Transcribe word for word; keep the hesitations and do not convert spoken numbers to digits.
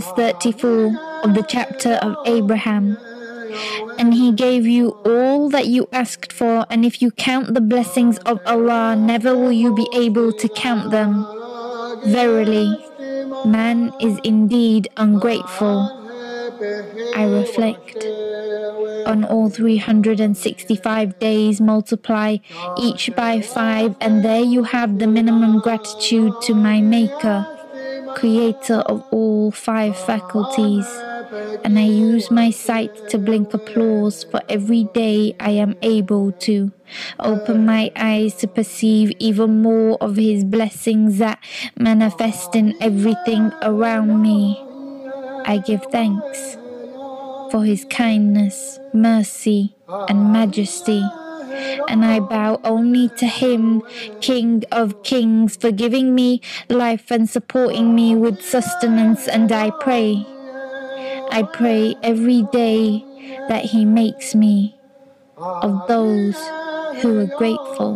verse thirty-four of the chapter of Abraham. And he gave you all that you asked for, and if you count the blessings of Allah, never will you be able to count them. Verily, man is indeed ungrateful. I reflect on all three hundred sixty-five days, multiply each by five, and there you have the minimum gratitude to my Maker, Creator of all five faculties. And I use my sight to blink applause for every day I am able to open my eyes to perceive even more of His blessings that manifest in everything around me. I give thanks for His kindness, mercy, and majesty. And I bow only to Him, King of Kings, for giving me life and supporting me with sustenance, and I pray. I pray every day that He makes me of those who are grateful.